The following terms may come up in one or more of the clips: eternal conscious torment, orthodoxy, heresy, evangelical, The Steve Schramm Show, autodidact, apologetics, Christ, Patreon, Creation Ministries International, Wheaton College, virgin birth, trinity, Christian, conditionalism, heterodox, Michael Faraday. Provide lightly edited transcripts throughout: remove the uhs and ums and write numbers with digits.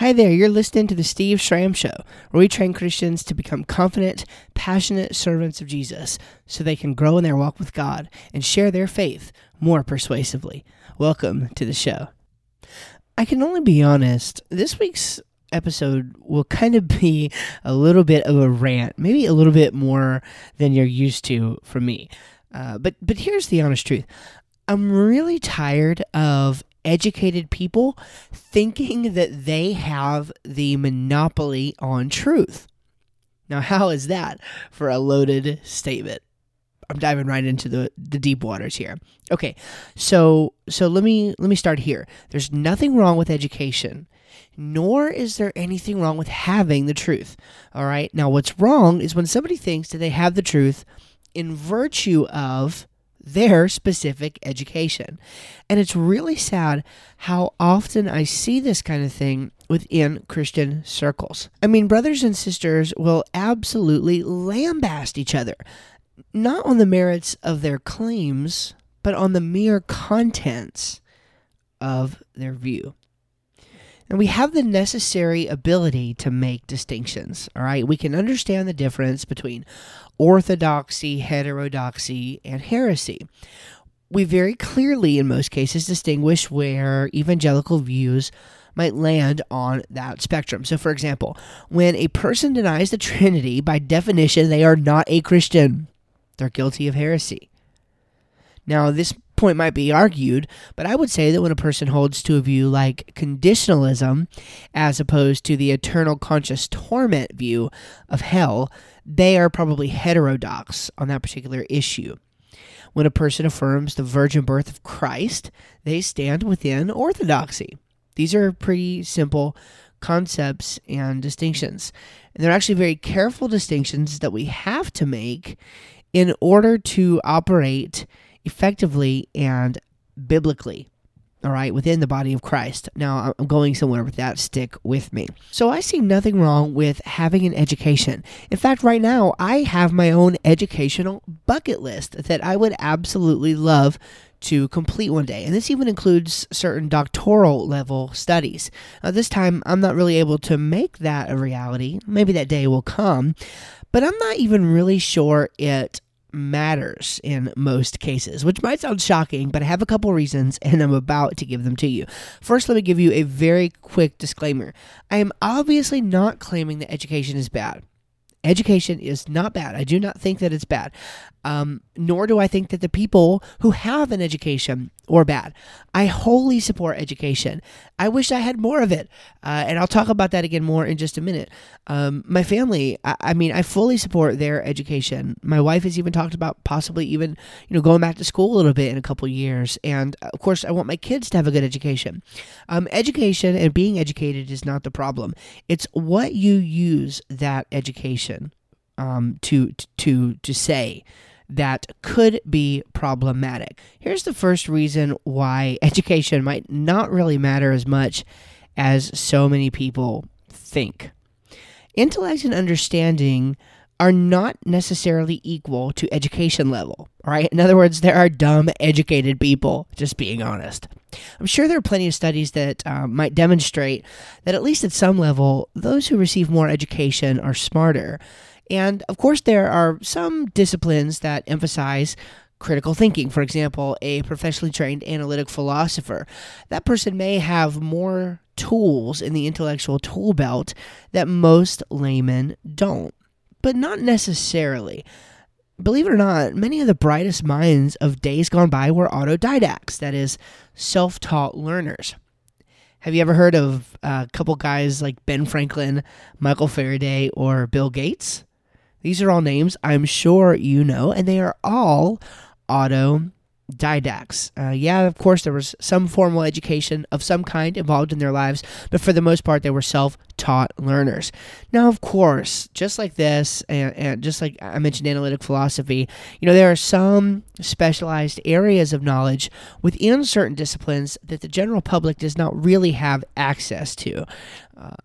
Hi there, you're listening to The Steve Schramm Show, where we train Christians to become confident, passionate servants of Jesus so they can grow in their walk with God and share their faith more persuasively. Welcome to the show. I can only be honest, this week's episode will kind of be a little bit of a rant, maybe a little bit more than you're used to from me. But here's the honest truth. I'm really tired of educated people thinking that they have the monopoly on truth. Now, how is that for a loaded statement? I'm diving right into the deep waters here. Okay, so let me start here. There's nothing wrong with education, nor is there anything wrong with having the truth. All right, now what's wrong is when somebody thinks that they have the truth in virtue of their specific education. And it's really sad how often I see this kind of thing within Christian circles. I mean, brothers and sisters will absolutely lambast each other, not on the merits of their claims, but on the mere contents of their view. And we have the necessary ability to make distinctions, all right? We can understand the difference between orthodoxy, heterodoxy, and heresy. We very clearly, in most cases, distinguish where evangelical views might land on that spectrum. So, for example, when a person denies the Trinity, by definition, they are not a Christian. They're guilty of heresy. Now, this point might be argued, but I would say that when a person holds to a view like conditionalism, as opposed to the eternal conscious torment view of hell, they are probably heterodox on that particular issue. When a person affirms the virgin birth of Christ, they stand within orthodoxy. These are pretty simple concepts and distinctions. And they're actually very careful distinctions that we have to make in order to operate effectively and biblically, all right, within the body of Christ. Now, I'm going somewhere with that. Stick with me. So I see nothing wrong with having an education. In fact, right now, I have my own educational bucket list that I would absolutely love to complete one day. And this even includes certain doctoral level studies. Now, this time, I'm not really able to make that a reality. Maybe that day will come, but I'm not even really sure it matters in most cases, which might sound shocking, but I have a couple reasons and I'm about to give them to you. First, let me give you a very quick disclaimer. I am obviously not claiming that education is bad. Education is not bad. I do not think that it's bad, nor do I think that the people who have an education are bad. I wholly support education. I wish I had more of it, and I'll talk about that again more in just a minute. My family, I fully support their education. My wife has even talked about possibly even going back to school a little bit in a couple years, and of course, I want my kids to have a good education. Education and being educated is not the problem. It's what you use that education to say that could be problematic. Here's the first reason why education might not really matter as much as so many people think. Intellect and understanding are not necessarily equal to education level, all right? In other words, there are dumb, educated people, just being honest. I'm sure there are plenty of studies that might demonstrate that at least at some level, those who receive more education are smarter. And of course, there are some disciplines that emphasize critical thinking. For example, a professionally trained analytic philosopher. That person may have more tools in the intellectual tool belt that most laymen don't. But not necessarily. Believe it or not, many of the brightest minds of days gone by were autodidacts, that is, self-taught learners. Have you ever heard of a couple guys like Ben Franklin, Michael Faraday, or Bill Gates? These are all names I'm sure you know, and they are all autodidacts. Of course, there was some formal education of some kind involved in their lives, but for the most part, they were self-taught learners. Now, of course, just like this, and just like I mentioned analytic philosophy, there are some specialized areas of knowledge within certain disciplines that the general public does not really have access to.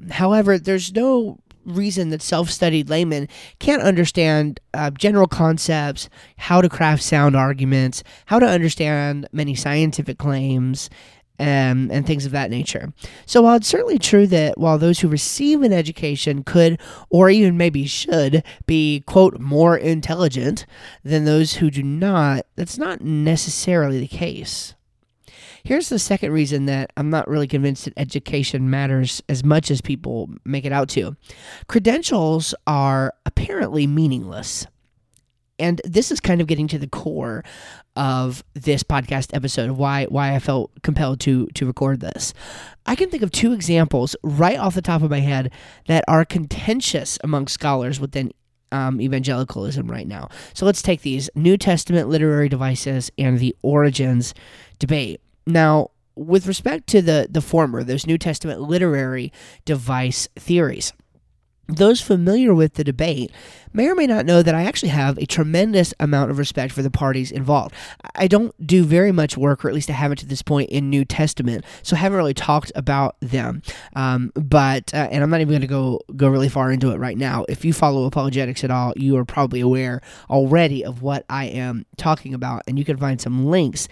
However, there's no reason that self-studied laymen can't understand general concepts, how to craft sound arguments, how to understand many scientific claims, and things of that nature. So while it's certainly true that while those who receive an education could, or even maybe should, be, quote, more intelligent than those who do not, that's not necessarily the case. Here's the second reason that I'm not really convinced that education matters as much as people make it out to. Credentials are apparently meaningless. And this is kind of getting to the core of this podcast episode, why I felt compelled to record this. I can think of two examples right off the top of my head that are contentious among scholars within evangelicalism right now. So let's take these: New Testament literary devices and the origins debate. Now, with respect to the former, those New Testament literary device theories, those familiar with the debate may or may not know that I actually have a tremendous amount of respect for the parties involved. I don't do very much work, or at least I haven't to this point, in New Testament, so I haven't really talked about them. And I'm not even going to go really far into it right now. If you follow apologetics at all, you are probably aware already of what I am talking about, and you can find some links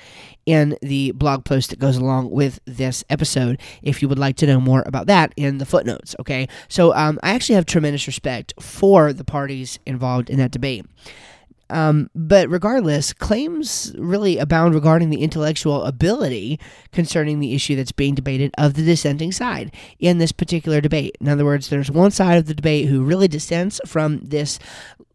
in the blog post that goes along with this episode if you would like to know more about that in the footnotes, okay? So I actually have tremendous respect for the parties involved in that debate. But regardless, claims really abound regarding the intellectual ability concerning the issue that's being debated of the dissenting side in this particular debate. In other words, there's one side of the debate who really dissents from this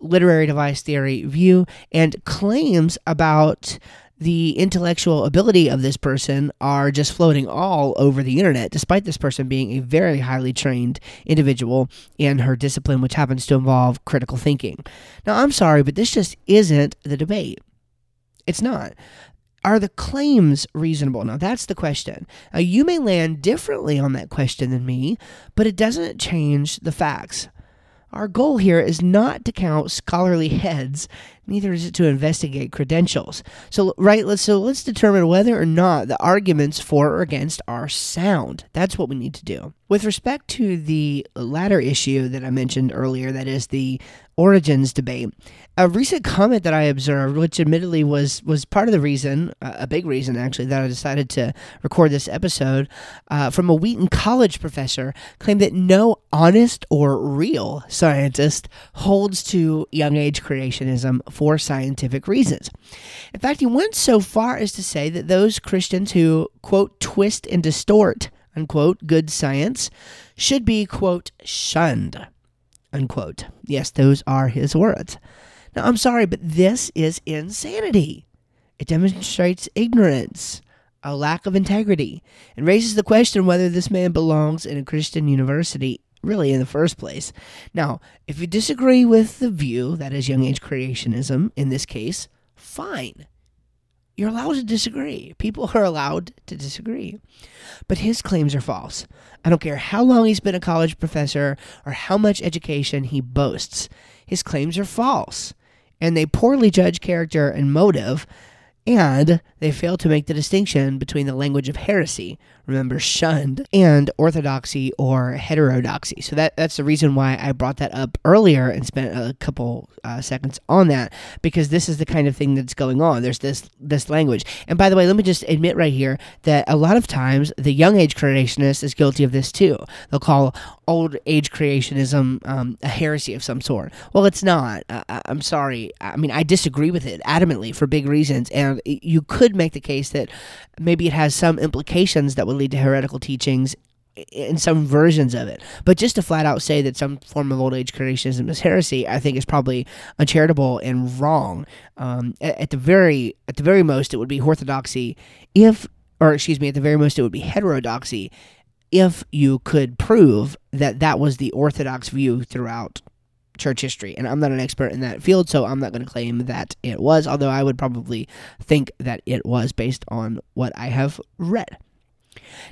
literary device theory view, and claims about the intellectual ability of this person are just floating all over the internet, despite this person being a very highly trained individual in her discipline, which happens to involve critical thinking. Now, I'm sorry, but this just isn't the debate. It's not. Are the claims reasonable? Now, that's the question. Now, you may land differently on that question than me, but it doesn't change the facts. Our goal here is not to count scholarly heads, neither is it to investigate credentials. So let's determine whether or not the arguments for or against are sound. That's what we need to do. With respect to the latter issue that I mentioned earlier, that is the origins debate, a recent comment that I observed, which admittedly was part of the reason, a big reason actually, that I decided to record this episode, from a Wheaton College professor, claimed that no honest or real scientist holds to young age creationism for scientific reasons. In fact, he went so far as to say that those Christians who, quote, twist and distort, unquote, good science should be, quote, shunned, unquote. Yes, those are his words. Now, I'm sorry, but this is insanity. It demonstrates ignorance, a lack of integrity, and raises the question whether this man belongs in a Christian university really in the first place. Now, if you disagree with the view, that is young age creationism in this case, fine. You're allowed to disagree. People are allowed to disagree. But his claims are false. I don't care how long he's been a college professor or how much education he boasts. His claims are false, and they poorly judge character and motive, and they fail to make the distinction between the language of heresy, remember shunned, and orthodoxy or heterodoxy. So that's the reason why I brought that up earlier and spent a couple seconds on that, because this is the kind of thing that's going on. There's this language. And by the way, let me just admit right here that a lot of times the young age creationist is guilty of this too. They'll call old age creationism a heresy of some sort. Well, it's not. I'm sorry. I mean, I disagree with it adamantly for big reasons, and you could make the case that maybe it has some implications that would lead to heretical teachings in some versions of it. But just to flat out say that some form of old age creationism is heresy, I think is probably uncharitable and wrong. At the very most, it would be orthodoxy at the very most, it would be heterodoxy if you could prove that was the orthodox view throughout church history. And I'm not an expert in that field, so I'm not going to claim that it was, although I would probably think that it was based on what I have read.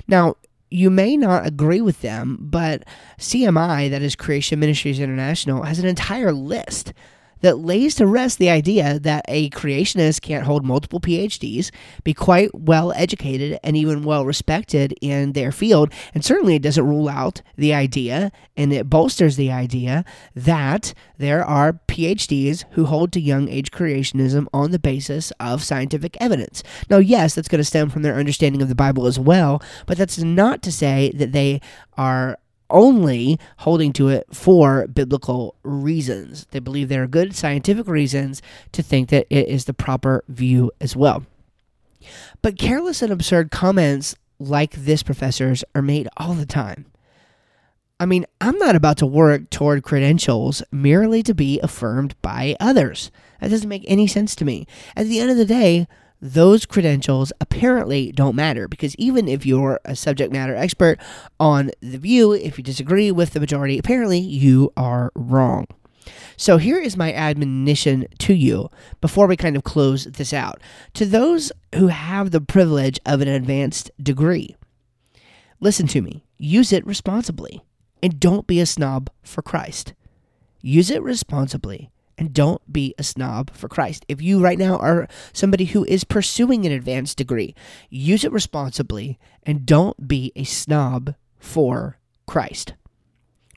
Now, you may not agree with them, but CMI, that is Creation Ministries International, has an entire list that lays to rest the idea that a creationist can't hold multiple PhDs, be quite well-educated and even well-respected in their field, and certainly it doesn't rule out the idea, and it bolsters the idea that there are PhDs who hold to young age creationism on the basis of scientific evidence. Now, yes, that's going to stem from their understanding of the Bible as well, but that's not to say that they are only holding to it for biblical reasons. They believe there are good scientific reasons to think that it is the proper view as well. But careless and absurd comments like this professor's are made all the time. I mean, I'm not about to work toward credentials merely to be affirmed by others. That doesn't make any sense to me. At the end of the day, those credentials apparently don't matter, because even if you're a subject matter expert on The View, if you disagree with the majority, apparently you are wrong. So here is my admonition to you before we kind of close this out. To those who have the privilege of an advanced degree, listen to me. Use it responsibly and don't be a snob for Christ. Use it responsibly. And don't be a snob for Christ. If you right now are somebody who is pursuing an advanced degree, use it responsibly and don't be a snob for Christ.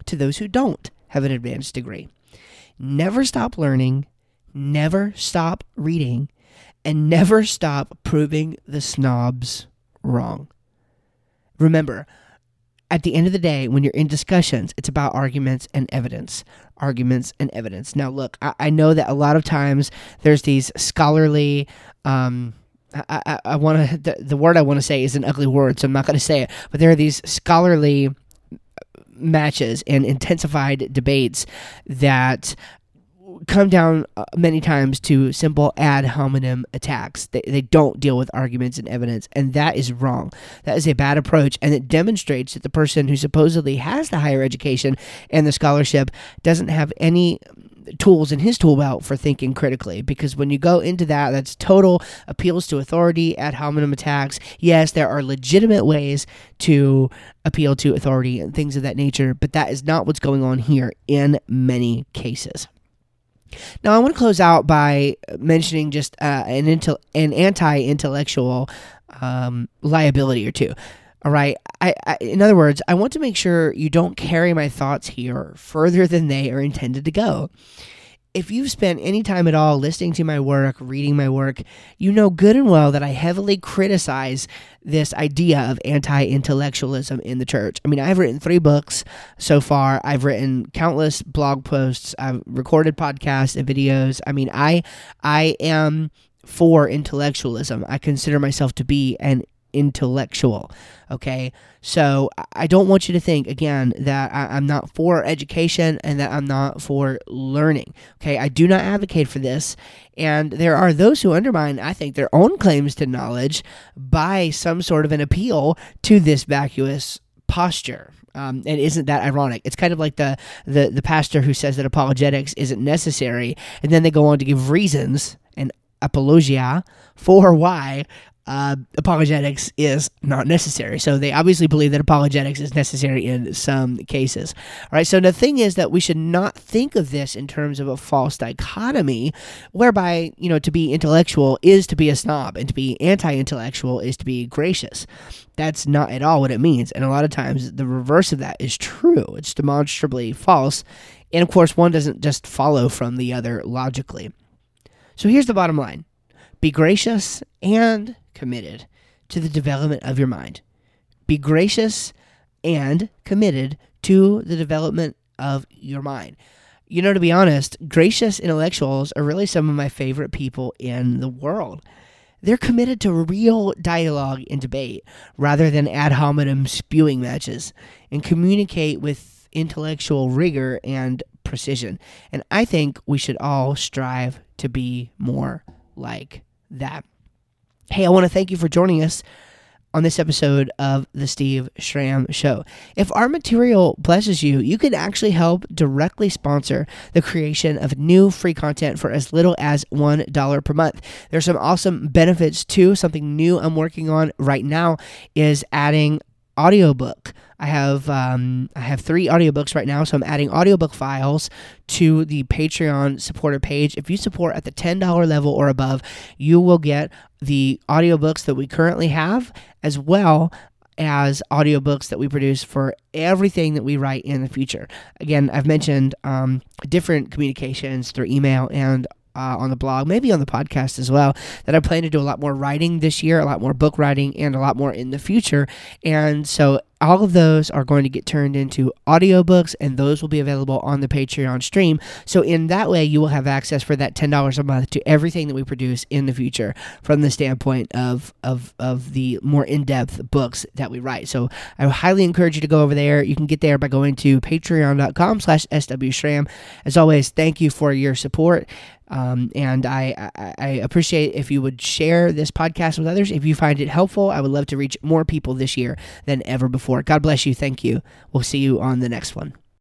To those who don't have an advanced degree, never stop learning, never stop reading, and never stop proving the snobs wrong. Remember, at the end of the day, when you're in discussions, it's about arguments and evidence. Arguments and evidence. Now, look, I know that a lot of times there's these scholarly, I want to, the word I want to say is an ugly word, so I'm not going to say it, but there are these scholarly matches and intensified debates that come down many times to simple ad hominem attacks. They don't deal with arguments and evidence, and that is wrong. That is a bad approach, and it demonstrates that the person who supposedly has the higher education and the scholarship doesn't have any tools in his tool belt for thinking critically, because when you go into that, that's total appeals to authority, ad hominem attacks. Yes, there are legitimate ways to appeal to authority and things of that nature, but that is not what's going on here in many cases. Now, I want to close out by mentioning just an anti-intellectual liability or two, all right? In other words, I want to make sure you don't carry my thoughts here further than they are intended to go. If you've spent any time at all listening to my work, reading my work, you know good and well that I heavily criticize this idea of anti-intellectualism in the church. I mean, I've written 3 books so far. I've written countless blog posts. I've recorded podcasts and videos. I mean, I am for intellectualism. I consider myself to be an intellectual, okay? So I don't want you to think, again, that I'm not for education and that I'm not for learning, okay? I do not advocate for this, and there are those who undermine, I think, their own claims to knowledge by some sort of an appeal to this vacuous posture. And isn't that ironic? It's kind of like the pastor who says that apologetics isn't necessary, and then they go on to give reasons and apologia for why apologetics is not necessary. So they obviously believe that apologetics is necessary in some cases. All right. So the thing is that we should not think of this in terms of a false dichotomy whereby, you know, to be intellectual is to be a snob and to be anti-intellectual is to be gracious. That's not at all what it means. And a lot of times the reverse of that is true. It's demonstrably false. And of course, one doesn't just follow from the other logically. So here's the bottom line. Be gracious and committed to the development of your mind. Be gracious and committed to the development of your mind. You know, to be honest, gracious intellectuals are really some of my favorite people in the world. They're committed to real dialogue and debate rather than ad hominem spewing matches, and communicate with intellectual rigor and precision. And I think we should all strive to be more like that. Hey, I want to thank you for joining us on this episode of The Steve Schramm Show. If our material blesses you, you can actually help directly sponsor the creation of new free content for as little as $1 per month. There's some awesome benefits too. Something new I'm working on right now is adding audiobook. I have 3 audiobooks right now, so I'm adding audiobook files to the Patreon supporter page. If you support at the $10 level or above, you will get the audiobooks that we currently have, as well as audiobooks that we produce for everything that we write in the future. Again, I've mentioned different communications through email and on the blog, maybe on the podcast as well, that I plan to do a lot more writing this year, a lot more book writing, and a lot more in the future. And so all of those are going to get turned into audiobooks, and those will be available on the Patreon stream. So in that way, you will have access for that $10 a month to everything that we produce in the future from the standpoint of the more in-depth books that we write. So I highly encourage you to go over there. You can get there by going to patreon.com/SW Schramm. As always, thank you for your support. And I appreciate if you would share this podcast with others. If you find it helpful, I would love to reach more people this year than ever before. God bless you. Thank you. We'll see you on the next one.